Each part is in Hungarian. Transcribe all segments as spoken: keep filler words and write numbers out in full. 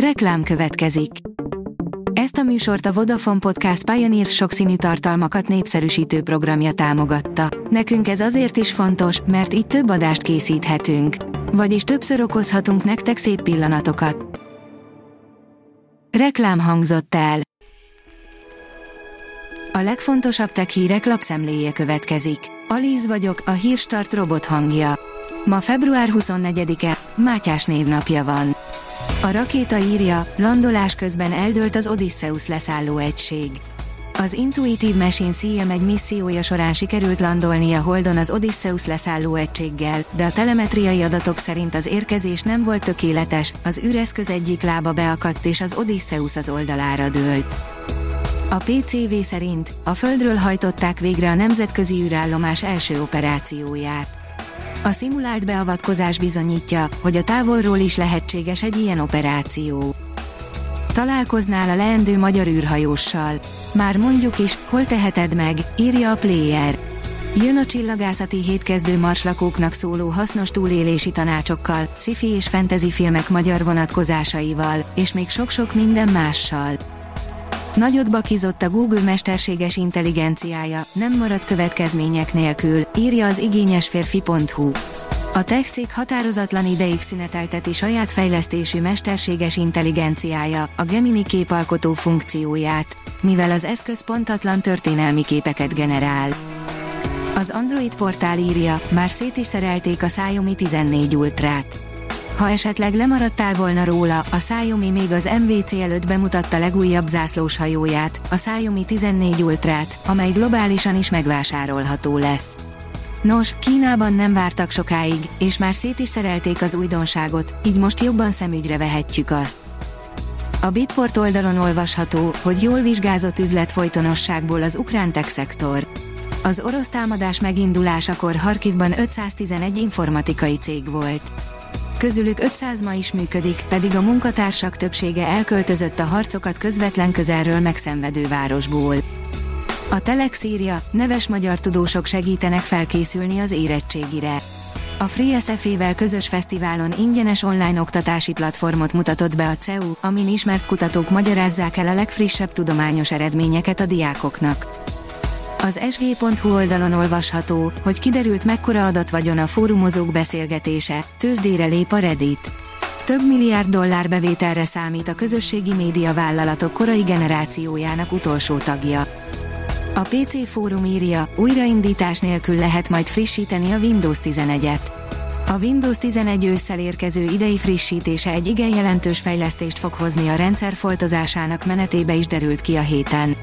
Reklám következik. Ezt a műsort a Vodafone Podcast Pioneer sokszínű tartalmakat népszerűsítő programja támogatta. Nekünk ez azért is fontos, mert így több adást készíthetünk. Vagyis többször okozhatunk nektek szép pillanatokat. Reklám hangzott el. A legfontosabb tech hírek lapszemléje következik. Alíz vagyok, a Hírstart robot hangja. Ma február huszonnegyedike, Mátyás névnapja van. A rakéta írja, landolás közben eldőlt az Odysseus leszálló egység. Az Intuitive Machines I M egy missziója során sikerült landolnia Holdon az Odysseus leszálló egységgel, de a telemetriai adatok szerint az érkezés nem volt tökéletes, az űreszköz egyik lába beakadt és az Odysseus az oldalára dőlt. A P C W szerint a Földről hajtották végre a Nemzetközi űrállomás első operációját. A szimulált beavatkozás bizonyítja, hogy a távolról is lehetséges egy ilyen operáció. Találkoznál a leendő magyar űrhajóssal. Már mondjuk is, hol teheted meg, írja a Player. Jön a csillagászati hétkezdő marslakóknak szóló hasznos túlélési tanácsokkal, sci-fi és fantasy filmek magyar vonatkozásaival, és még sok-sok minden mással. Nagyot bakizott a Google mesterséges intelligenciája, nem maradt következmények nélkül, írja az Igényesférfi.hu. A tech cég határozatlan ideig szünetelteti saját fejlesztésű mesterséges intelligenciája, a Gemini képalkotó funkcióját, mivel az eszköz pontatlan történelmi képeket generál. Az Android portál írja, már szét is szerelték a Xiaomi tizennégy Ultrát. Ha esetleg lemaradtál volna róla, a Xiaomi még az M W C előtt bemutatta legújabb zászlós hajóját, a Xiaomi tizennégy Ultrát, amely globálisan is megvásárolható lesz. Nos, Kínában nem vártak sokáig, és már szét is szerelték az újdonságot, így most jobban szemügyre vehetjük azt. A Bitport oldalon olvasható, hogy jól vizsgázott üzletfolytonosságból az ukrán tech szektor. Az orosz támadás megindulásakor Harkivban ötszáztizenegy informatikai cég volt. Közülük ötszáz ma is működik, pedig a munkatársak többsége elköltözött a harcokat közvetlen közelről megszenvedő városból. A Telex írja, neves magyar tudósok segítenek felkészülni az érettségire. A FreeSFE-vel közös fesztiválon ingyenes online oktatási platformot mutatott be a C E U, amin ismert kutatók magyarázzák el a legfrissebb tudományos eredményeket a diákoknak. Az s g pont h u oldalon olvasható, hogy kiderült mekkora adatvagyona a fórumozók beszélgetése, tőzsdére lép a Reddit. Több milliárd dollár bevételre számít a közösségi médiavállalatok korai generációjának utolsó tagja. A P C fórum írja, újraindítás nélkül lehet majd frissíteni a Windows tizenegyet. A Windows tizenegy ősszel érkező idei frissítése egy igen jelentős fejlesztést fog hozni a rendszer foltozásának menetébe is derült ki a héten.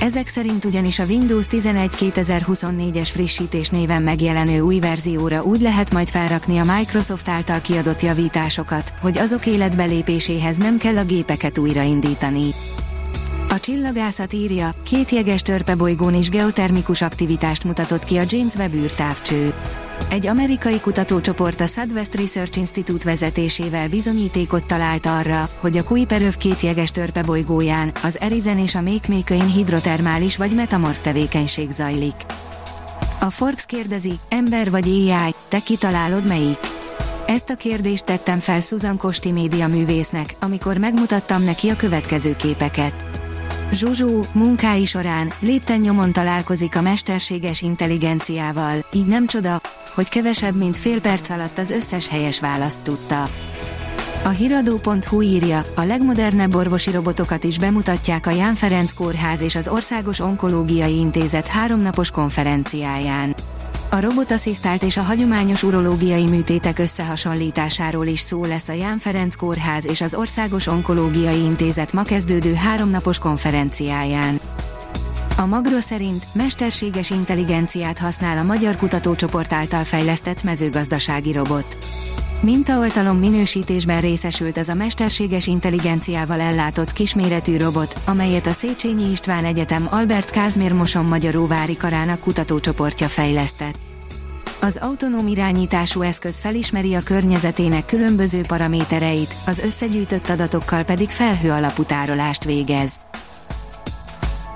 Ezek szerint ugyanis a Windows tizenegy kétezer-huszonnégyes frissítés néven megjelenő új verzióra úgy lehet majd felrakni a Microsoft által kiadott javításokat, hogy azok életbelépéséhez nem kell a gépeket újraindítani. A Csillagászat írja, két jeges törpebolygón is geotermikus aktivitást mutatott ki a James Webb űrtávcső. Egy amerikai kutatócsoport a Southwest Research Institute vezetésével bizonyítékot talált arra, hogy a Kuiper öv két jeges törpebolygóján, az Arizen és a Makemake-n hidrotermális vagy metamorf tevékenység zajlik. A Forbes kérdezi, ember vagy A I, te kitalálod melyik? Ezt a kérdést tettem fel Susan Kosti médiaművésznek, amikor megmutattam neki a következő képeket. Zsuzsó, munkái során, lépten nyomon találkozik a mesterséges intelligenciával, így nem csoda, hogy kevesebb mint fél perc alatt az összes helyes választ tudta. A híradó pont h u írja, a legmodernebb orvosi robotokat is bemutatják a Jahn Ferenc Kórház és az Országos Onkológiai Intézet háromnapos konferenciáján. A robotasszisztált és a hagyományos urológiai műtétek összehasonlításáról is szó lesz a Jahn Ferenc Kórház és az Országos Onkológiai Intézet ma kezdődő háromnapos konferenciáján. A Magro szerint mesterséges intelligenciát használ a magyar kutatócsoport által fejlesztett mezőgazdasági robot. Mintaoltalom minősítésben részesült az a mesterséges intelligenciával ellátott kisméretű robot, amelyet a Széchenyi István Egyetem Albert Kázmér Mosonmagyaróvári karának kutatócsoportja fejlesztett. Az autonóm irányítású eszköz felismeri a környezetének különböző paramétereit, az összegyűjtött adatokkal pedig felhő alapú tárolást végez.